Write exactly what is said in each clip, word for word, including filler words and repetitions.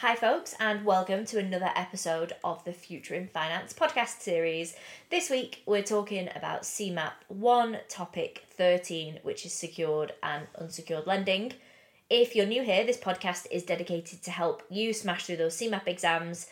Hi folks, and welcome to another episode of the Future in Finance podcast series. This week we're talking about CeMAP one, topic thirteen, which is secured and unsecured lending. If you're new here, this podcast is dedicated to help you smash through those CeMAP exams.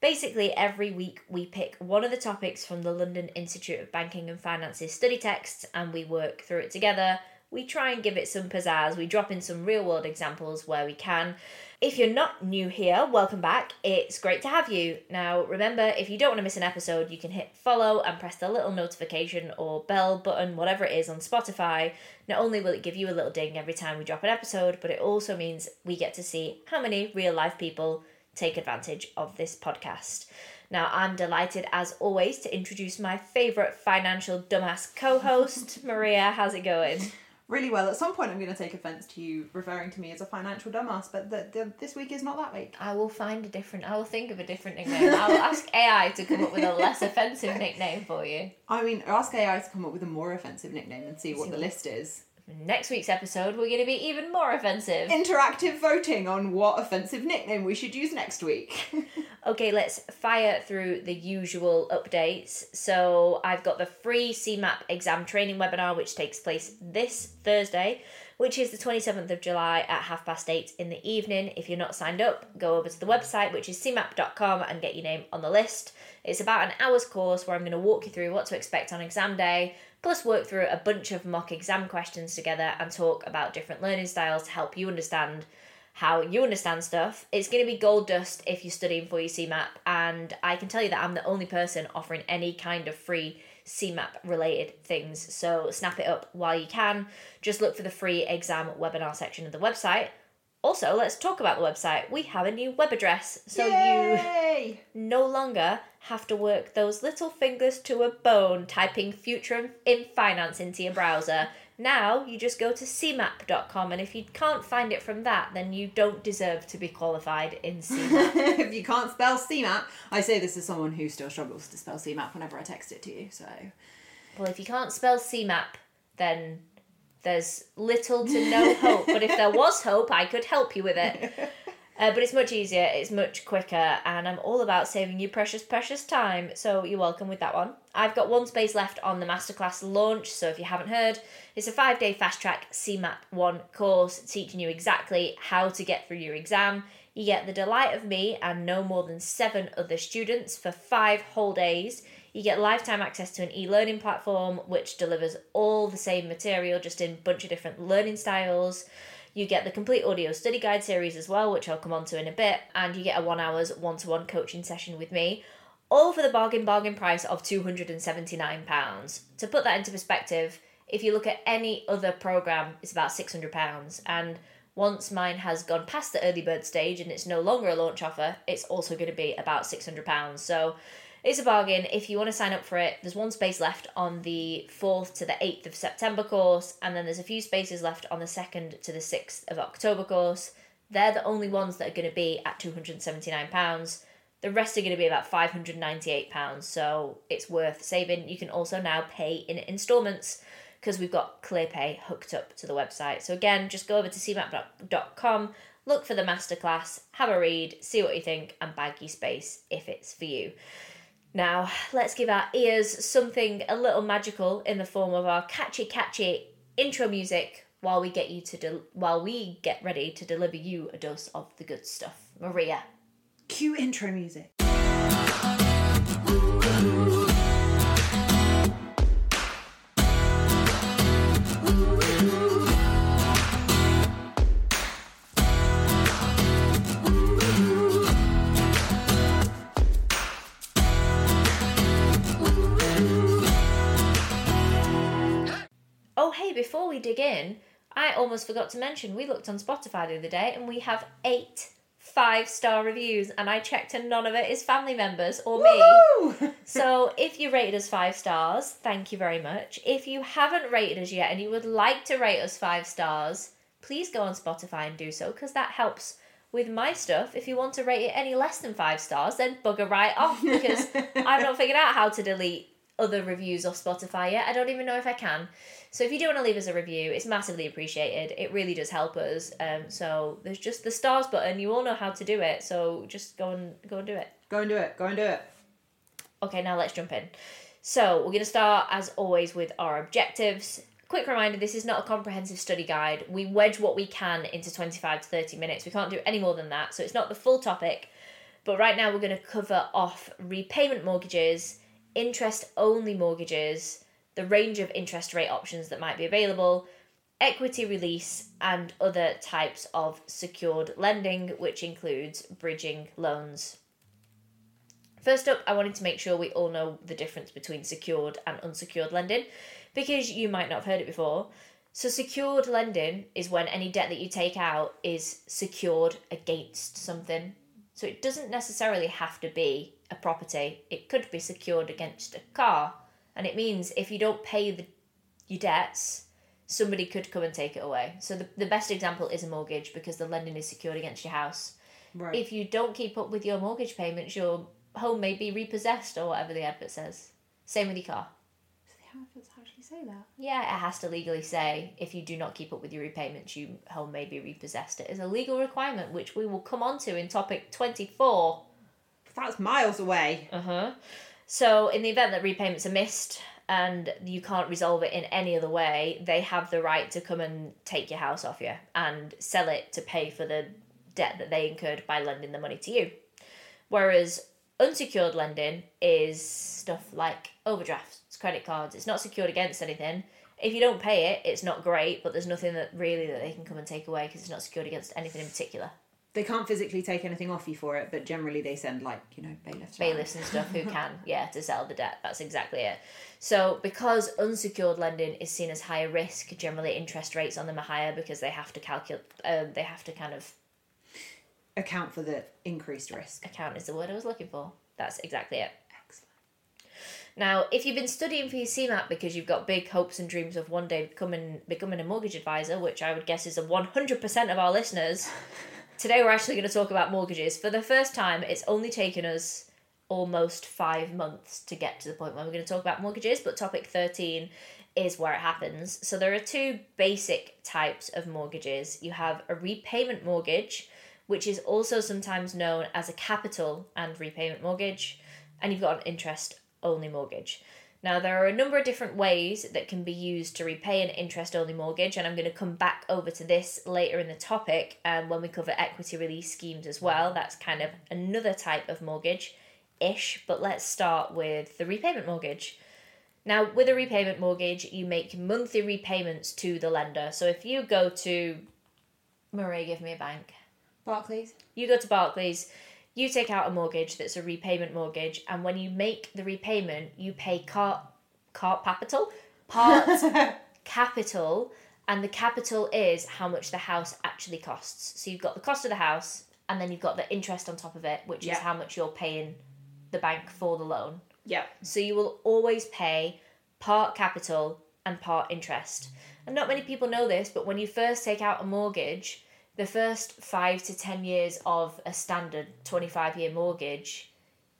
Basically, every week we pick one of the topics from the London Institute of Banking and Finances study texts and we work through it together. We try and give it some pizzazz. We drop in some real-world examples where we can. If you're not new here, welcome back. It's great to have you. Now, remember, if you don't want to miss an episode, you can hit follow and press the little notification or bell button, whatever it is, on Spotify. Not only will it give you a little ding every time we drop an episode, but it also means we get to see how many real-life people take advantage of this podcast. Now, I'm delighted, as always, to introduce my favourite financial dumbass co-host, Maria. How's it going? Really well. At some point, I'm going to take offence to you referring to me as a financial dumbass, but the, the, this week is not that week. I will find a different... I will think of a different nickname. I will ask A I to come up with a less offensive nickname for you. I mean, ask A I to come up with a more offensive nickname and see what see the what list is. Next week's episode, we're going to be even more offensive. Interactive voting on what offensive nickname we should use next week. Okay, let's fire through the usual updates. So I've got the free CeMAP exam training webinar, which takes place this Thursday, which is the twenty-seventh of July at half past eight in the evening. If you're not signed up, go over to the website, which is C E M A P dot com, and get your name on the list. It's about an hour's course where I'm going to walk you through what to expect on exam day, plus work through a bunch of mock exam questions together and talk about different learning styles to help you understand how you understand stuff. It's going to be gold dust if you're studying for your CeMAP, and I can tell you that I'm the only person offering any kind of free CeMAP related things, so snap it up while you can. Just look for the free exam webinar section of the website. Also, let's talk about the website. We have a new web address, so Yay! You no longer have to work those little fingers to a bone typing Future in Finance into your browser. Now, you just go to C E M A P dot com, and if you can't find it from that, then you don't deserve to be qualified in CeMAP. If you can't spell CeMAP, I say this as someone who still struggles to spell CeMAP whenever I text it to you, so... Well, if you can't spell CeMAP, then... there's little to no hope, but if there was hope, I could help you with it. Uh, but it's much easier, it's much quicker, and I'm all about saving you precious, precious time, so you're welcome with that one. I've got one space left on the Masterclass launch, so if you haven't heard, it's a five-day fast-track C E M A P one course teaching you exactly how to get through your exam. You get the delight of me and no more than seven other students for five whole days. You get lifetime access to an e-learning platform which delivers all the same material just in a bunch of different learning styles. You get the complete audio study guide series as well, which I'll come on to in a bit, and you get a one hour's one-to-one coaching session with me, all for the bargain bargain price of two hundred seventy-nine pounds. To put that into perspective, if you look at any other programme, it's about six hundred pounds, and once mine has gone past the early bird stage and it's no longer a launch offer, it's also going to be about six hundred pounds. So it's a bargain. If you want to sign up for it, there's one space left on the fourth to the eighth of September course, and then there's a few spaces left on the second to the sixth of October course. They're the only ones that are going to be at two hundred seventy-nine pounds. The rest are going to be about five hundred ninety-eight pounds, so it's worth saving. You can also now pay in instalments because we've got ClearPay hooked up to the website. So again, just go over to C E M A P dot com, look for the masterclass, have a read, see what you think, and bag your space if it's for you. Now, let's give our ears something a little magical in the form of our catchy, catchy intro music while we get you to del- while we get ready to deliver you a dose of the good stuff. Maria. Cue intro music. Before we dig in, I almost forgot to mention, we looked on Spotify the other day and we have eight five-star reviews, and I checked and none of it is family members or Woo-hoo! me. So if you rated us five stars, thank you very much. If you haven't rated us yet and you would like to rate us five stars, please go on Spotify and do so, because that helps with my stuff. If you want to rate it any less than five stars, then bugger right off, because I've not figured out how to delete other reviews off Spotify yet. I don't even know if I can. So if you do want to leave us a review, it's massively appreciated. It really does help us. Um, so there's just the stars button. You all know how to do it. So just go and go and do it. Go and do it. Go and do it. Okay, now let's jump in. So we're going to start, as always, with our objectives. Quick reminder, this is not a comprehensive study guide. We wedge what we can into twenty-five to thirty minutes. We can't do any more than that. So it's not the full topic. But right now we're going to cover off repayment mortgages, interest-only mortgages, the range of interest rate options that might be available, equity release, and other types of secured lending, which includes bridging loans. First up, I wanted to make sure we all know the difference between secured and unsecured lending, because you might not have heard it before. So secured lending is when any debt that you take out is secured against something. So it doesn't necessarily have to be a property. It could be secured against a car. And it means if you don't pay the, your debts, somebody could come and take it away. So the, the best example is a mortgage, because the lending is secured against your house. Right. If you don't keep up with your mortgage payments, your home may be repossessed, or whatever the advert says. Same with your car. So the adverts actually say that? Yeah, it has to legally say, if you do not keep up with your repayments, your home may be repossessed. It is a legal requirement, which we will come on to in topic twenty-four. That's miles away. Uh-huh. So in the event that repayments are missed and you can't resolve it in any other way, they have the right to come and take your house off you and sell it to pay for the debt that they incurred by lending the money to you. Whereas unsecured lending is stuff like overdrafts, it's credit cards. It's not secured against anything. If you don't pay it, it's not great, but there's nothing that really that they can come and take away, because it's not secured against anything in particular. They can't physically take anything off you for it, but generally they send, like, you know, bailiffs. Bailiffs and stuff who can, yeah, to sell the debt. That's exactly it. So because unsecured lending is seen as higher risk, generally interest rates on them are higher, because they have to calculate, um, they have to kind of... account for the increased risk. Account is the word I was looking for. That's exactly it. Excellent. Now, if you've been studying for your CeMAP because you've got big hopes and dreams of one day becoming becoming a mortgage advisor, which I would guess is a one hundred percent of our listeners, today we're actually going to talk about mortgages. For the first time, it's only taken us almost five months to get to the point where we're going to talk about mortgages, but topic thirteen is where it happens. So there are two basic types of mortgages. You have a repayment mortgage, which is also sometimes known as a capital and repayment mortgage, and you've got an interest-only mortgage. Now, there are a number of different ways that can be used to repay an interest-only mortgage, and I'm going to come back over to this later in the topic um, when we cover equity release schemes as well. That's kind of another type of mortgage-ish, but let's start with the repayment mortgage. Now, with a repayment mortgage, you make monthly repayments to the lender. So if you go to... Maria, give me a bank. Barclays. You go to Barclays, you take out a mortgage that's a repayment mortgage, and when you make the repayment, you pay cart, cart capital, part capital, and the capital is how much the house actually costs. So you've got the cost of the house, and then you've got the interest on top of it, which yep. is how much you're paying the bank for the loan. Yeah. So you will always pay part capital and part interest. And not many people know this, but when you first take out a mortgage, the first five to ten years of a standard twenty-five year mortgage,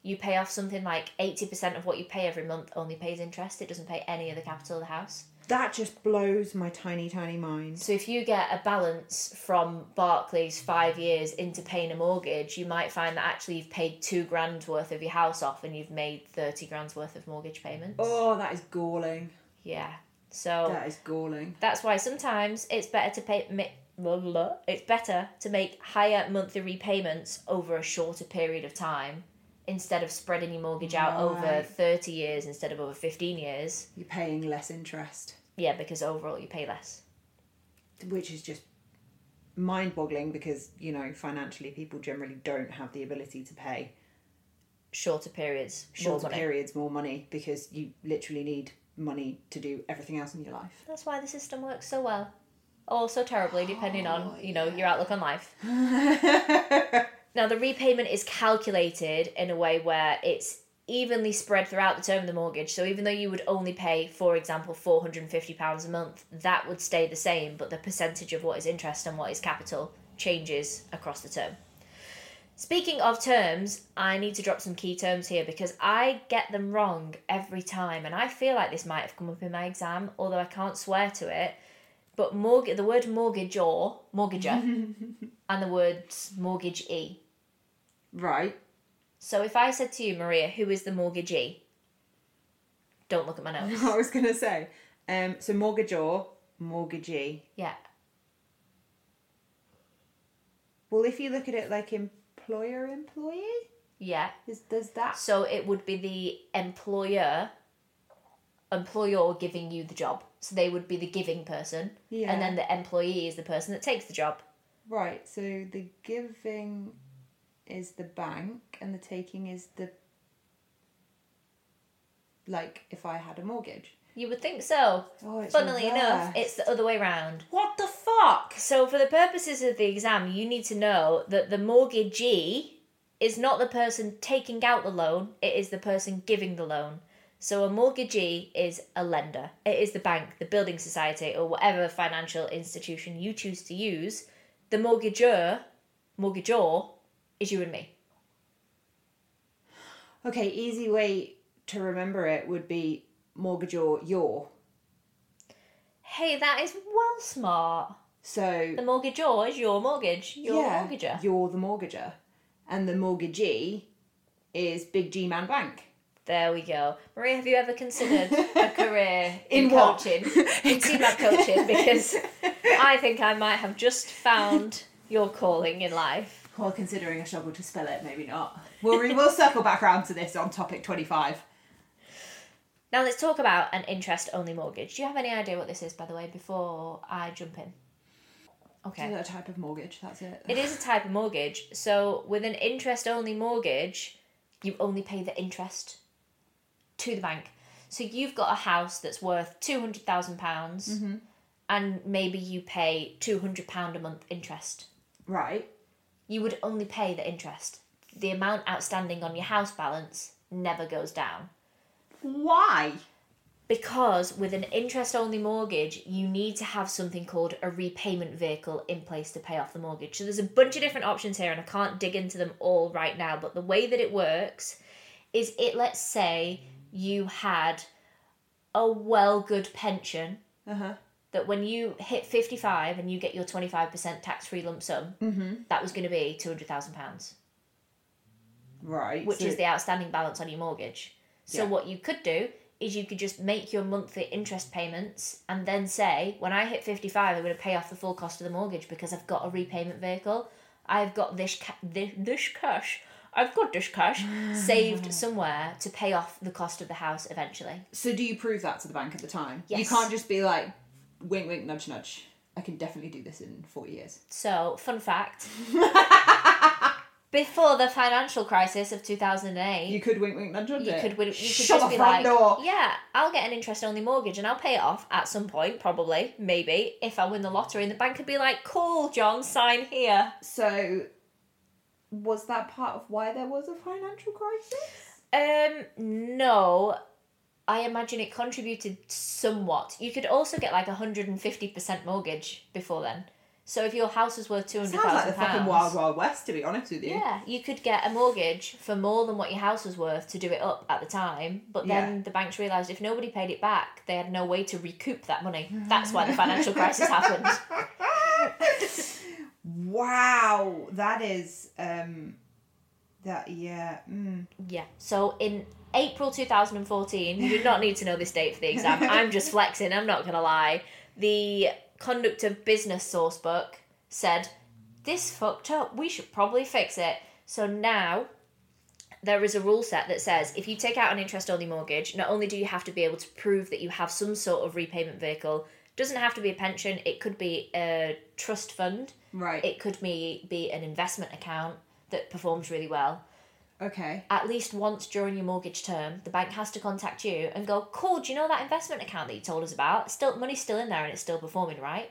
you pay off something like eighty percent of what you pay every month only pays interest. It doesn't pay any of the capital of the house. That just blows my tiny, tiny mind. So if you get a balance from Barclays five years into paying a mortgage, you might find that actually you've paid two grand worth of your house off and you've made thirty grand's worth of mortgage payments. Oh, that is galling. Yeah. So that is galling. That's why sometimes it's better to pay... Mi- It's better to make higher monthly repayments over a shorter period of time instead of spreading your mortgage out right. over thirty years instead of over fifteen years. You're paying less interest. Yeah, because overall you pay less. Which is just mind-boggling because, you know, financially people generally don't have the ability to pay. Shorter periods, more Shorter money. periods, more money, because you literally need money to do everything else in your life. That's why the system works so well. Also terribly, depending oh, on, you know, yeah. your outlook on life. Now, the repayment is calculated in a way where it's evenly spread throughout the term of the mortgage. So even though you would only pay, for example, four hundred fifty pounds a month, that would stay the same, but the percentage of what is interest and what is capital changes across the term. Speaking of terms, I need to drop some key terms here because I get them wrong every time, and I feel like this might have come up in my exam, although I can't swear to it. But mortgage, the word mortgage or mortgager, and the words mortgagee. Right. So if I said to you, Maria, who is the mortgagee? Don't look at my notes. I was going to say, um, so mortgagor, mortgagee. Yeah. Well, if you look at it like in employer employee? Yeah. Is, does that... So it would be the employer, employer giving you the job. So they would be the giving person. Yeah. And then the employee is the person that takes the job. Right. So the giving is the bank and the taking is the... Like, if I had a mortgage. You would think so. Oh, it's Funnily reversed. enough, it's the other way round. What the fuck? So for the purposes of the exam, you need to know that the mortgagee is not the person taking out the loan, it is the person giving the loan. So a mortgagee is a lender. It is the bank, the building society, or whatever financial institution you choose to use. The mortgagor, mortgagor, is you and me. Okay, easy way to remember it would be mortgagor, your. Hey, that is well smart. So the mortgagor is your mortgage. Your yeah, mortgager. You're the mortgager. And the mortgagee is Big G Man Bank. There we go. Maria, have you ever considered a career in, in coaching? In CeMAP coaching? Because I think I might have just found your calling in life. Well, considering I struggle to spell it, maybe not. We'll, re- we'll circle back around to this on topic twenty-five. Now let's talk about an interest-only mortgage. Do you have any idea what this is, by the way, before I jump in? Okay. Is it a type of mortgage? That's it. It is a type of mortgage. So with an interest-only mortgage, you only pay the interest to the bank. So you've got a house that's worth two hundred thousand pounds, mm-hmm. and maybe you pay two hundred pounds a month interest. Right. You would only pay the interest. The amount outstanding on your house balance never goes down. Why? Because with an interest-only mortgage, you need to have something called a repayment vehicle in place to pay off the mortgage. So there's a bunch of different options here, and I can't dig into them all right now, but the way that it works is it, let's say, you had a well-good pension, uh-huh. that when you hit fifty-five and you get your twenty-five percent tax-free lump sum, mm-hmm. that was going to be two hundred thousand pounds. Right. Which so- is the outstanding balance on your mortgage. So yeah. What you could do is you could just make your monthly interest payments and then say, when I hit fifty-five, I'm going to pay off the full cost of the mortgage because I've got a repayment vehicle. I've got this ca- this, this cash. I've got this cash saved somewhere to pay off the cost of the house eventually. So do you prove that to the bank at the time? Yes. You can't just be like, wink, wink, nudge, nudge. I can definitely do this in four years. So, fun fact. Before the financial crisis of two thousand eight... You could wink, wink, nudge, nudge. You could, wink, you could Shut just be like, door. yeah, I'll get an interest-only mortgage and I'll pay it off at some point, probably, maybe, if I win the lottery. And the bank would be like, cool, John, sign here. So, was that part of why there was a financial crisis? Um, no. I imagine it contributed somewhat. You could also get like a one hundred fifty percent mortgage before then. So if your house was worth two hundred thousand pounds... Sounds like the fucking Wild Wild West, to be honest with you. Yeah, you could get a mortgage for more than what your house was worth to do it up at the time, but then yeah. the banks realised if nobody paid it back, they had no way to recoup that money. That's why the financial crisis happened. Wow, that is... Um, that, yeah. Mm. Yeah, so in April two thousand fourteen, you do not need to know this date for the exam. I'm just flexing, I'm not going to lie. The... Conduct of Business Sourcebook said, this fucked up, we should probably fix it. So now there is a rule set that says if you take out an interest-only mortgage, not only do you have to be able to prove that you have some sort of repayment vehicle, doesn't have to be a pension, it could be a trust fund, right? It could be, be an investment account that performs really well. Okay. At least once during your mortgage term, the bank has to contact you and go, cool, do you know that investment account that you told us about? Still, money's still in there and it's still performing, right?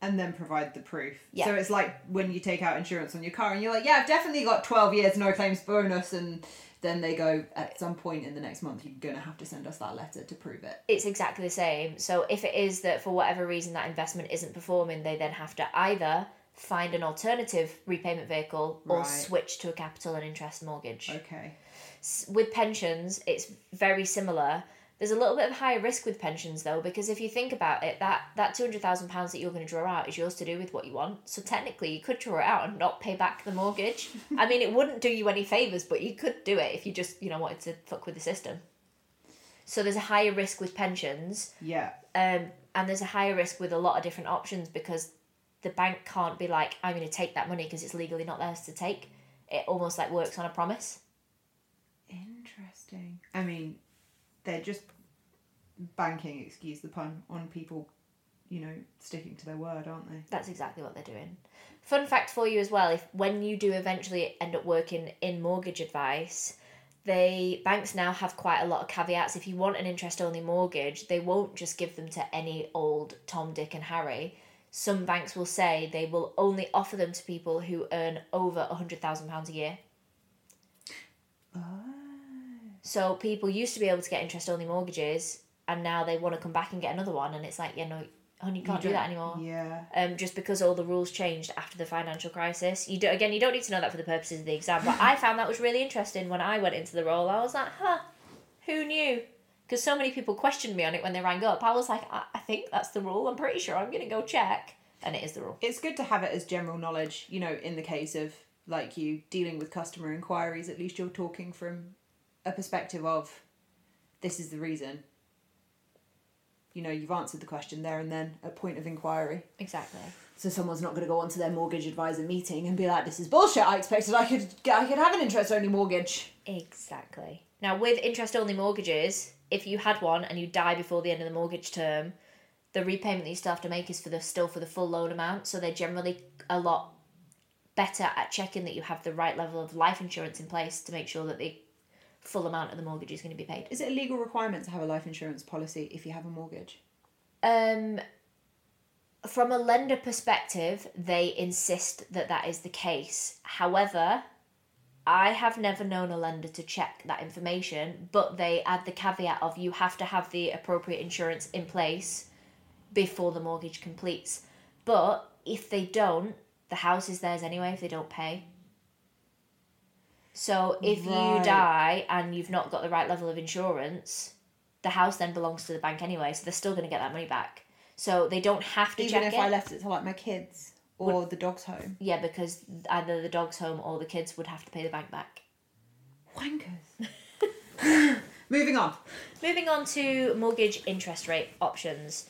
And then provide the proof. Yeah. So it's like when you take out insurance on your car and you're like, yeah, I've definitely got twelve years, no claims bonus. And then they go, at some point in the next month, you're going to have to send us that letter to prove it. It's exactly the same. So if it is that for whatever reason that investment isn't performing, they then have to either... find an alternative repayment vehicle or right. switch to a capital and interest mortgage. Okay. S- with pensions, it's very similar. There's a little bit of higher risk with pensions, though, because if you think about it, that, that two hundred thousand pounds that you're going to draw out is yours to do with what you want. So technically, you could draw it out and not pay back the mortgage. I mean, it wouldn't do you any favours, but you could do it if you just, you know, wanted to fuck with the system. So there's a higher risk with pensions. Yeah. Um, and there's a higher risk with a lot of different options because the bank can't be like, I'm going to take that money because it's legally not theirs to take. It almost, like, works on a promise. Interesting. I mean... They're just banking, excuse the pun, on people, you know, sticking to their word, aren't they? That's exactly what they're doing. Fun fact for you as well, if when you do eventually end up working in mortgage advice, they banks now have quite a lot of caveats. If you want an interest-only mortgage, they won't just give them to any old Tom, Dick and Harry. Some banks will say they will only offer them to people who earn over one hundred thousand pounds a year. Oh. So people used to be able to get interest-only mortgages and now they want to come back and get another one and it's like, yeah, no, honey, you can't you do that anymore. Yeah. Um, just because all the rules changed after the financial crisis. You do, Again, you don't need to know that for the purposes of the exam, but I found that was really interesting when I went into the role. I was like, huh, who knew? Because so many people questioned me on it when they rang up. I was like, I, I think that's the rule. I'm pretty sure. I'm going to go check. And it is the rule. It's good to have it as general knowledge, you know, in the case of, like, you dealing with customer inquiries, at least you're talking from... a perspective of, this is the reason. You know, you've answered the question there and then at point of inquiry. Exactly. So someone's not going to go onto their mortgage advisor meeting and be like, "This is bullshit. I expected I could I could have an interest only mortgage." Exactly. Now, with interest only mortgages, if you had one and you die before the end of the mortgage term, the repayment that you still have to make is for the still for the full loan amount. So they're generally a lot better at checking that you have the right level of life insurance in place to make sure that the full amount of the mortgage is going to be paid. Is it a legal requirement to have a life insurance policy if you have a mortgage? Um, from a lender perspective, they insist that that is the case. However, I have never known a lender to check that information, but they add the caveat of you have to have the appropriate insurance in place before the mortgage completes. But if they don't, the house is theirs anyway if they don't pay. So if right. you die and you've not got the right level of insurance, the house then belongs to the bank anyway, so they're still going to get that money back. So they don't have to Even check it. Even if I left it to, like, my kids or would, the dog's home. Yeah, because either the dog's home or the kids would have to pay the bank back. Wankers. Moving on. Moving on to mortgage interest rate options.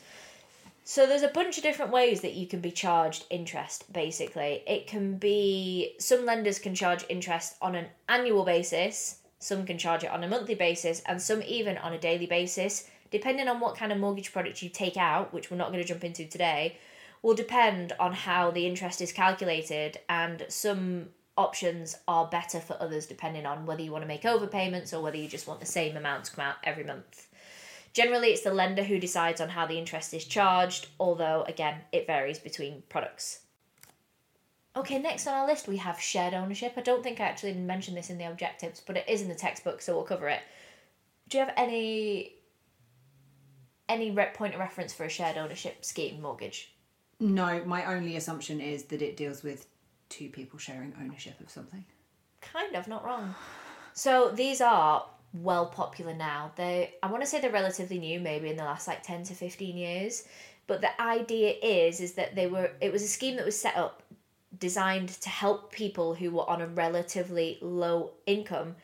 So there's a bunch of different ways that you can be charged interest, basically. It can be... Some lenders can charge interest on an annual basis, some can charge it on a monthly basis, and some even on a daily basis, depending on what kind of mortgage product you take out, which we're not going to jump into today, will depend on how the interest is calculated, and some options are better for others, depending on whether you want to make overpayments or whether you just want the same amount to come out every month. Generally, it's the lender who decides on how the interest is charged, although, again, it varies between products. Okay, next on our list, we have shared ownership. I don't think I actually mentioned this in the objectives, but it is in the textbook, so we'll cover it. Do you have any any point of reference for a shared ownership scheme mortgage? No, my only assumption is that it deals with two people sharing ownership of something. Kind of, not wrong. So these are... well popular now. They, I want to say they're relatively new, maybe in the last like ten to fifteen years, but the idea is is that they were it was a scheme that was set up designed to help people who were on a relatively low income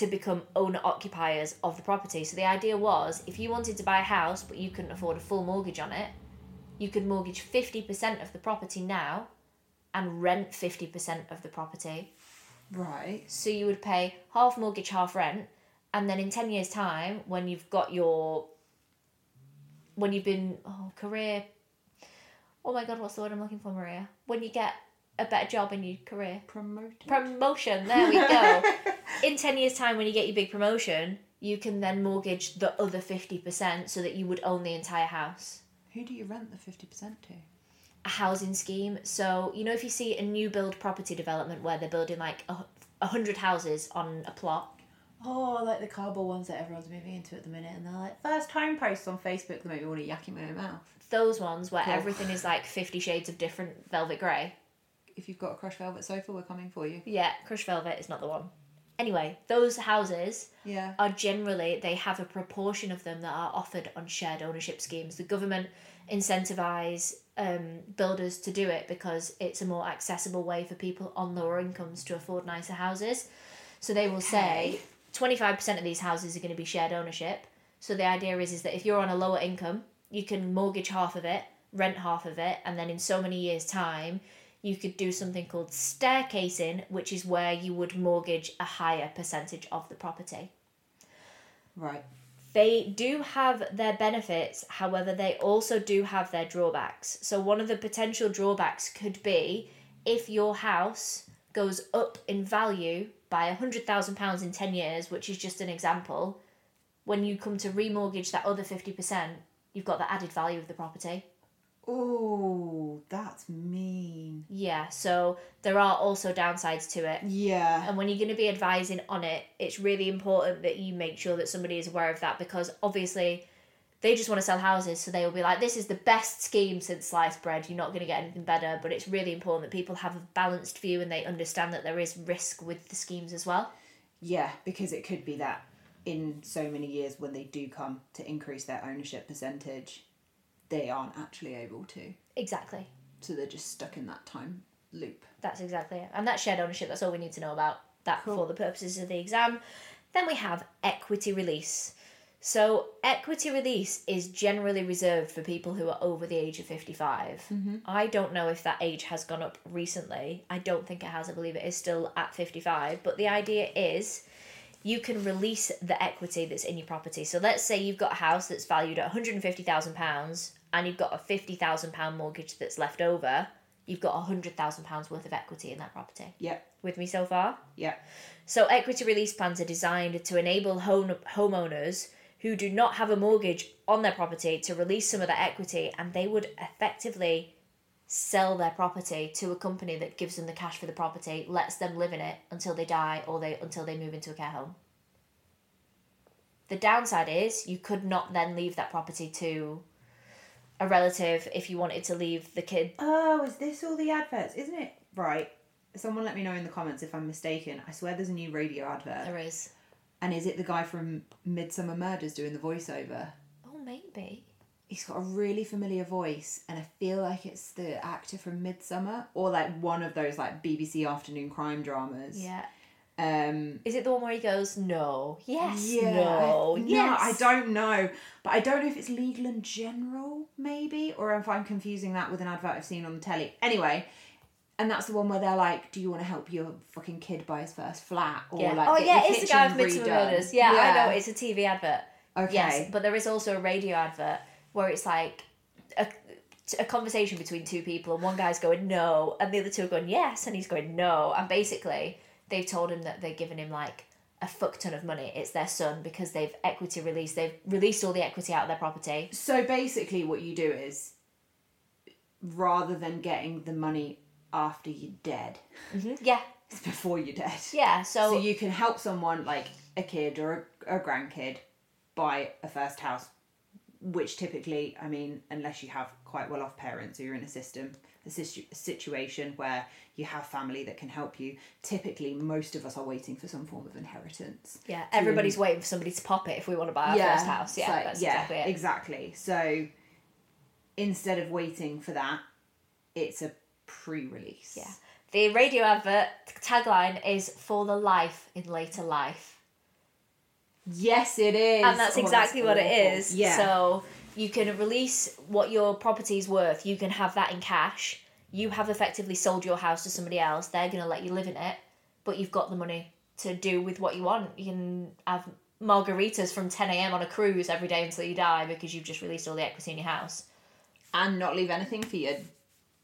to become owner occupiers of the property. So the idea was, if you wanted to buy a house but you couldn't afford a full mortgage on it, you could mortgage fifty percent of the property now and rent fifty percent of the property. Right. So you would pay half mortgage, half rent. And then in ten years' time, when you've got your, when you've been, oh, career, oh my God, what's the word I'm looking for, Maria? When you get a better job in your career. Promoted. Promotion, there we go. In ten years' time, when you get your big promotion, you can then mortgage the other fifty percent so that you would own the entire house. Who do you rent the fifty percent to? A housing scheme. So, you know, if you see a new build property development where they're building like a, a hundred houses on a plot, oh, like the cardboard ones that everyone's moving into at the minute, and they're like, first home posts on Facebook that make me want to yak in my mouth. Those ones where cool. everything is like Fifty Shades of Different Velvet Grey. if you've got a crushed velvet sofa, we're coming for you. Yeah, crushed velvet is not the one. Anyway, those houses yeah. are generally, they have a proportion of them that are offered on shared ownership schemes. The government incentivise um, builders to do it because it's a more accessible way for people on lower incomes to afford nicer houses. So they will okay. say twenty-five percent of these houses are going to be shared ownership. So the idea is, is that if you're on a lower income, you can mortgage half of it, rent half of it, and then in so many years' time, you could do something called staircasing, which is where you would mortgage a higher percentage of the property. Right. They do have their benefits, however, they also do have their drawbacks. So one of the potential drawbacks could be if your house goes up in value by one hundred thousand pounds in ten years, which is just an example, when you come to remortgage that other fifty percent, you've got the added value of the property. Oh, that's mean. Yeah, so there are also downsides to it. Yeah. And when you're going to be advising on it, it's really important that you make sure that somebody is aware of that, because obviously they just want to sell houses, so they will be like, this is the best scheme since sliced bread, you're not going to get anything better. But it's really important that people have a balanced view and they understand that there is risk with the schemes as well. Yeah, because it could be that in so many years when they do come to increase their ownership percentage, they aren't actually able to. Exactly. So they're just stuck in that time loop. That's exactly it. And that's shared ownership. That's all we need to know about that cool. for the purposes of the exam. Then we have equity release. So equity release is generally reserved for people who are over the age of fifty-five. Mm-hmm. I don't know if that age has gone up recently. I don't think it has. I believe it is still at fifty-five. But the idea is you can release the equity that's in your property. So let's say you've got a house that's valued at one hundred fifty thousand pounds and you've got a fifty thousand pounds mortgage that's left over, you've got one hundred thousand pounds worth of equity in that property. Yeah. With me so far? Yeah. So equity release plans are designed to enable home homeowners who do not have a mortgage on their property to release some of that equity, and they would effectively sell their property to a company that gives them the cash for the property, lets them live in it until they die or they until they move into a care home. The downside is you could not then leave that property to a relative if you wanted to leave the kid. Oh, is this all the adverts? Isn't it? Right. Someone let me know in the comments if I'm mistaken. I swear there's a new radio advert. There is. And is it the guy from Midsummer Murders doing the voiceover? Oh, maybe. He's got a really familiar voice, and I feel like it's the actor from Midsummer or like one of those like B B C afternoon crime dramas. Yeah. Um, is it the one where he goes, no, yes, yeah, no, I, yes? No, I don't know. But I don't know if it's Legal and General, maybe, or if I'm confusing that with an advert I've seen on the telly. Anyway, and that's the one where they're like, do you want to help your fucking kid buy his first flat? Or yeah. like, oh, yeah, it's the guy with Midsummer Murders. Yeah, yeah, I know, it's a T V advert. Okay. Yes, but there is also a radio advert where it's like a, a conversation between two people, and one guy's going, no, and the other two are going, yes, and he's going, no. And basically they've told him that they've given him like a fuck ton of money. It's their son because they've equity released. They've released all the equity out of their property. So basically what you do is rather than getting the money after you're dead. Mm-hmm. Yeah. It's before you're dead. Yeah. So, so you can help someone like a kid or a, a grandkid buy a first house, which typically, I mean, unless you have quite well-off parents or you're in a system, a situ- situation where you have family that can help you, typically most of us are waiting for some form of inheritance. Yeah, everybody's to, waiting for somebody to pop it if we want to buy our yeah, first house. Yeah, so, that's yeah, exactly it. Exactly. So instead of waiting for that, it's a pre-release. Yeah. The radio advert tagline is, for the life in later life. Yes, it is. And that's exactly oh, that's what it is. Yeah. So you can release what your property's worth. You can have that in cash. You have effectively sold your house to somebody else. They're going to let you live in it, but you've got the money to do with what you want. You can have margaritas from ten a.m. on a cruise every day until you die because you've just released all the equity in your house. And not leave anything for your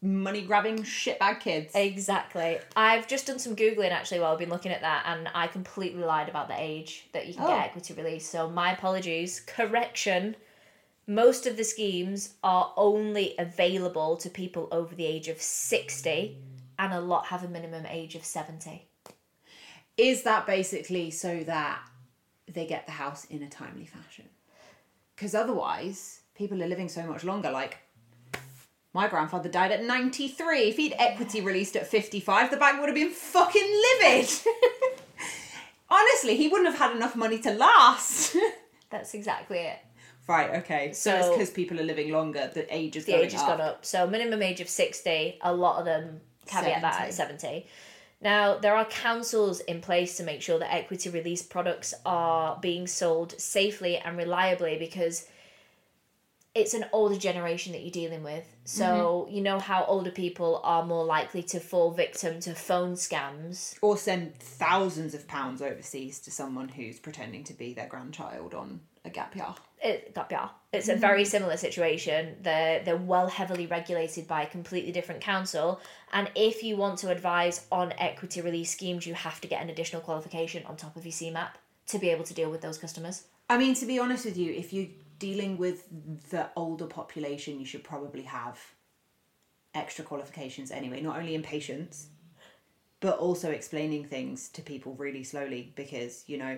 money-grabbing shitbag kids. Exactly. I've just done some Googling, actually, while I've been looking at that, and I completely lied about the age that you can oh. get equity release, so my apologies. Correction. Most of the schemes are only available to people over the age of sixty, and a lot have a minimum age of seventy. Is that basically so that they get the house in a timely fashion? Because otherwise, people are living so much longer, like My grandfather died at ninety-three. If he'd equity released at fifty-five, the bank would have been fucking livid. Honestly, he wouldn't have had enough money to last. That's exactly it. Right, okay. So, so it's because people are living longer. The age is the going up. The age has gone up. So minimum age of sixty. A lot of them caveat that at seventy. Now, there are councils in place to make sure that equity release products are being sold safely and reliably, because it's an older generation that you're dealing with. So, mm-hmm. you know how older people are more likely to fall victim to phone scams. Or send thousands of pounds overseas to someone who's pretending to be their grandchild on a gap year. It, gap year. It's mm-hmm. a very similar situation. They're, they're well heavily regulated by a completely different council. And if you want to advise on equity release schemes, you have to get an additional qualification on top of your CeMAP to be able to deal with those customers. I mean, to be honest with you, if you... dealing with the older population, you should probably have extra qualifications anyway, not only in patience, but also explaining things to people really slowly, because, you know,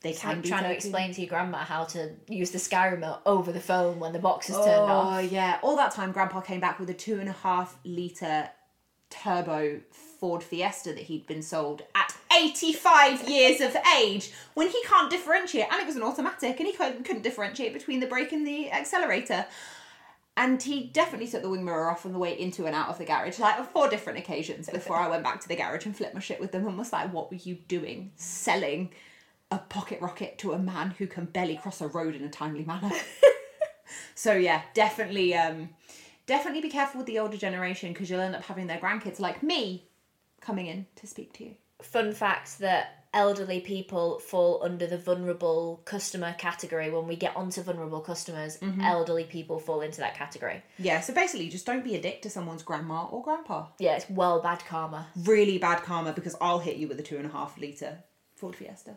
they it's can like be trying to explain to your grandma how to use the Sky remote over the phone when the box is oh, turned off. Oh, yeah. All that time, Grandpa came back with a two and a half litre turbo Ford Fiesta that he'd been sold at eighty-five years of age, when he can't differentiate, and it was an automatic, and he couldn't, couldn't differentiate between the brake and the accelerator, and he definitely took the wing mirror off on the way into and out of the garage, like on four different occasions, before I went back to the garage and flipped my shit with them and was like, what were you doing selling a pocket rocket to a man who can barely cross a road in a timely manner? So yeah, definitely um definitely be careful with the older generation, because you'll end up having their grandkids like me coming in to speak to you. Fun fact that elderly people fall under the vulnerable customer category. When we get onto vulnerable customers, mm-hmm. elderly people fall into that category. Yeah, so basically just don't be a dick to someone's grandma or grandpa. Yeah, it's well bad karma. Really bad karma, because I'll hit you with a two and a half litre Ford Fiesta.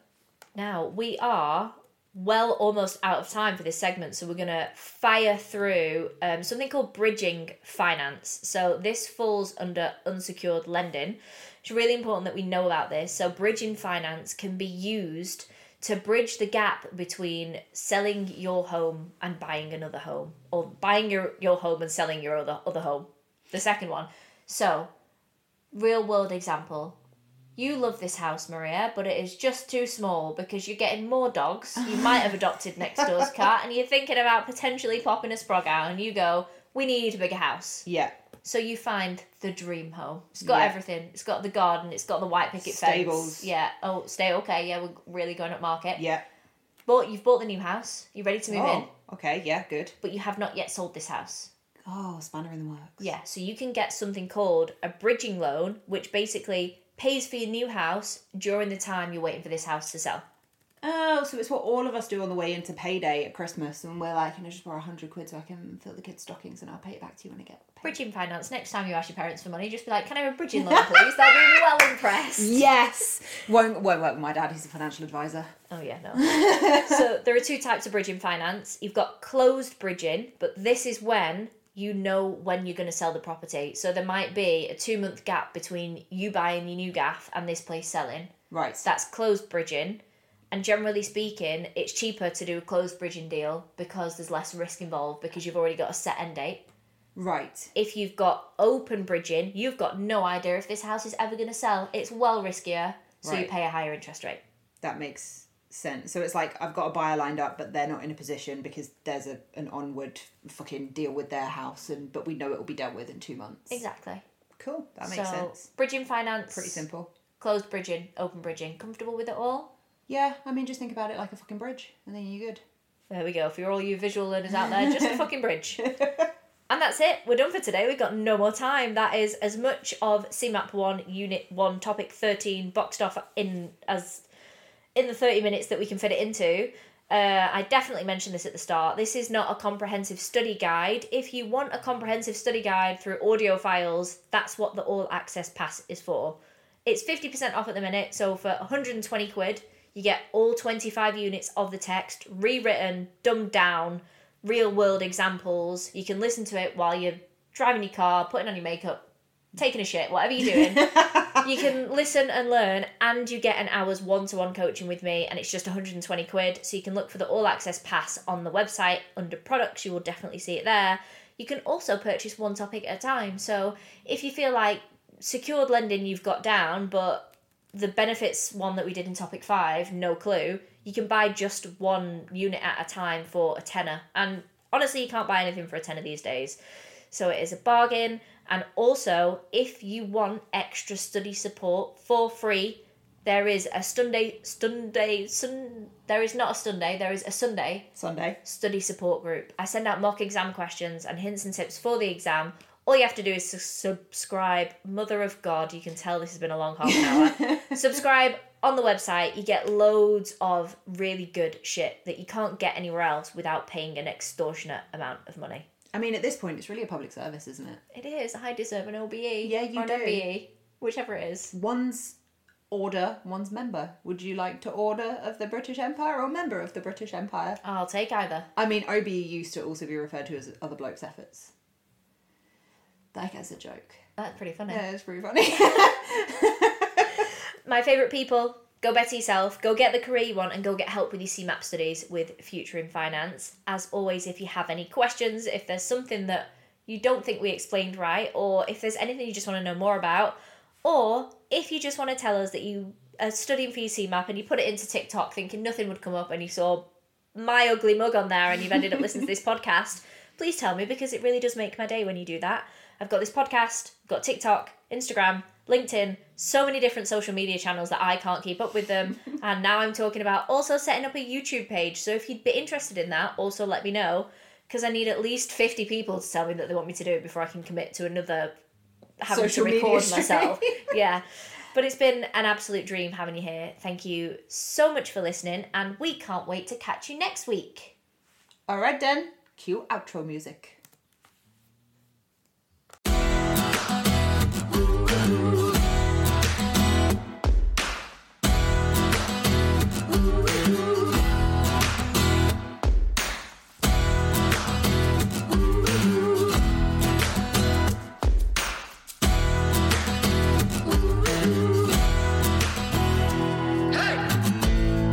Now, we are well almost out of time for this segment, so we're going to fire through um, something called bridging finance. So this falls under unsecured lending. It's really important that we know about this. So bridging finance can be used to bridge the gap between selling your home and buying another home, or buying your, your home and selling your other, other home, the second one. So, real world example. You love this house, Maria, but it is just too small because you're getting more dogs. You might have adopted next door's cat, and you're thinking about potentially popping a sprog out, and you go, we need a bigger house. Yeah. So you find the dream home. It's got yeah. everything. It's got the garden. It's got the white picket Stables. fence. Yeah. Oh, stay. Okay. Yeah, we're really going up market. Yeah. But you've bought the new house. You're ready to move oh, in. Okay. Yeah. Good. But you have not yet sold this house. Oh, spanner in the works. Yeah. So you can get something called a bridging loan, which basically pays for your new house during the time you're waiting for this house to sell. Oh, so it's what all of us do on the way into payday at Christmas, and we're like, can I just borrow a hundred quid so I can fill the kids' stockings and I'll pay it back to you when I get paid? Bridging finance. Next time you ask your parents for money, just be like, can I have a bridging loan, please? They'll be well impressed. Yes. Won't, won't work with my dad. He's a financial advisor. Oh, yeah, no. So there are two types of bridging finance. You've got closed bridging, but this is when you know when you're going to sell the property. So there might be a two-month gap between you buying your new gaff and this place selling. Right. That's closed bridging. And generally speaking, it's cheaper to do a closed bridging deal because there's less risk involved, because you've already got a set end date. Right. If you've got open bridging, you've got no idea if this house is ever going to sell. It's well riskier, so right. you pay a higher interest rate. That makes sense. So it's like, I've got a buyer lined up, but they're not in a position because there's a, an onward fucking deal with their house, and but we know it will be dealt with in two months. Exactly. Cool. That makes so, sense. Bridging finance. Pretty simple. Closed bridging, open bridging. Comfortable with it all? Yeah, I mean, just think about it like a fucking bridge, and then you're good. There we go. For all you visual learners out there, just a fucking bridge. And that's it. We're done for today. We've got no more time. That is as much of CeMAP one, Unit one, Topic thirteen, boxed off in as in the thirty minutes that we can fit it into. Uh, I definitely mentioned this at the start. This is not a comprehensive study guide. If you want a comprehensive study guide through audio files, that's what the All Access Pass is for. It's fifty percent off at the minute, so for one hundred twenty quid... you get all twenty-five units of the text, rewritten, dumbed down, real-world examples. You can listen to it while you're driving your car, putting on your makeup, taking a shit, whatever you're doing. You can listen and learn, and you get an hour's one-to-one coaching with me, and it's just one hundred twenty quid. So you can look for the All Access Pass on the website under products. You will definitely see it there. you can also purchase one topic at a time. So if you feel like secured lending you've got down, but the benefits one that we did in topic five, no clue, you can buy just one unit at a time for a tenner. And honestly, you can't buy anything for a tenner these days. So it is a bargain. And also, if you want extra study support for free, there is a Sunday, Sunday, Sun. There is not a Sunday. There is a Sunday. Sunday study support group. I send out mock exam questions and hints and tips for the exam. All you have to do is subscribe. Mother of God, you can tell this has been a long half an hour. Subscribe on the website. You get loads of really good shit that you can't get anywhere else without paying an extortionate amount of money. I mean, at this point, it's really a public service, isn't it? It is. I deserve an O B E. Yeah, you or an do. M B E, whichever it is. One's order, one's member. Would you like to order of the British Empire or member of the British Empire? I'll take either. I mean, O B E used to also be referred to as other blokes' efforts. That gets a joke. That's pretty funny. Yeah, it's pretty funny. My favourite people, go better yourself, go get the career you want, and go get help with your CeMAP studies with Future in Finance. As always, if you have any questions, if there's something that you don't think we explained right, or if there's anything you just want to know more about, or if you just want to tell us that you are studying for your CeMAP and you put it into TikTok thinking nothing would come up and you saw my ugly mug on there and you've ended up listening to this podcast, please tell me, because it really does make my day when you do that. I've got this podcast, I've got TikTok, Instagram, LinkedIn, so many different social media channels that I can't keep up with them. And now I'm talking about also setting up a YouTube page. So if you'd be interested in that, also let me know, because I need at least fifty people to tell me that they want me to do it before I can commit to another having social to record media myself. Yeah. But it's been an absolute dream having you here. Thank you so much for listening, and we can't wait to catch you next week. All right then, cue outro music.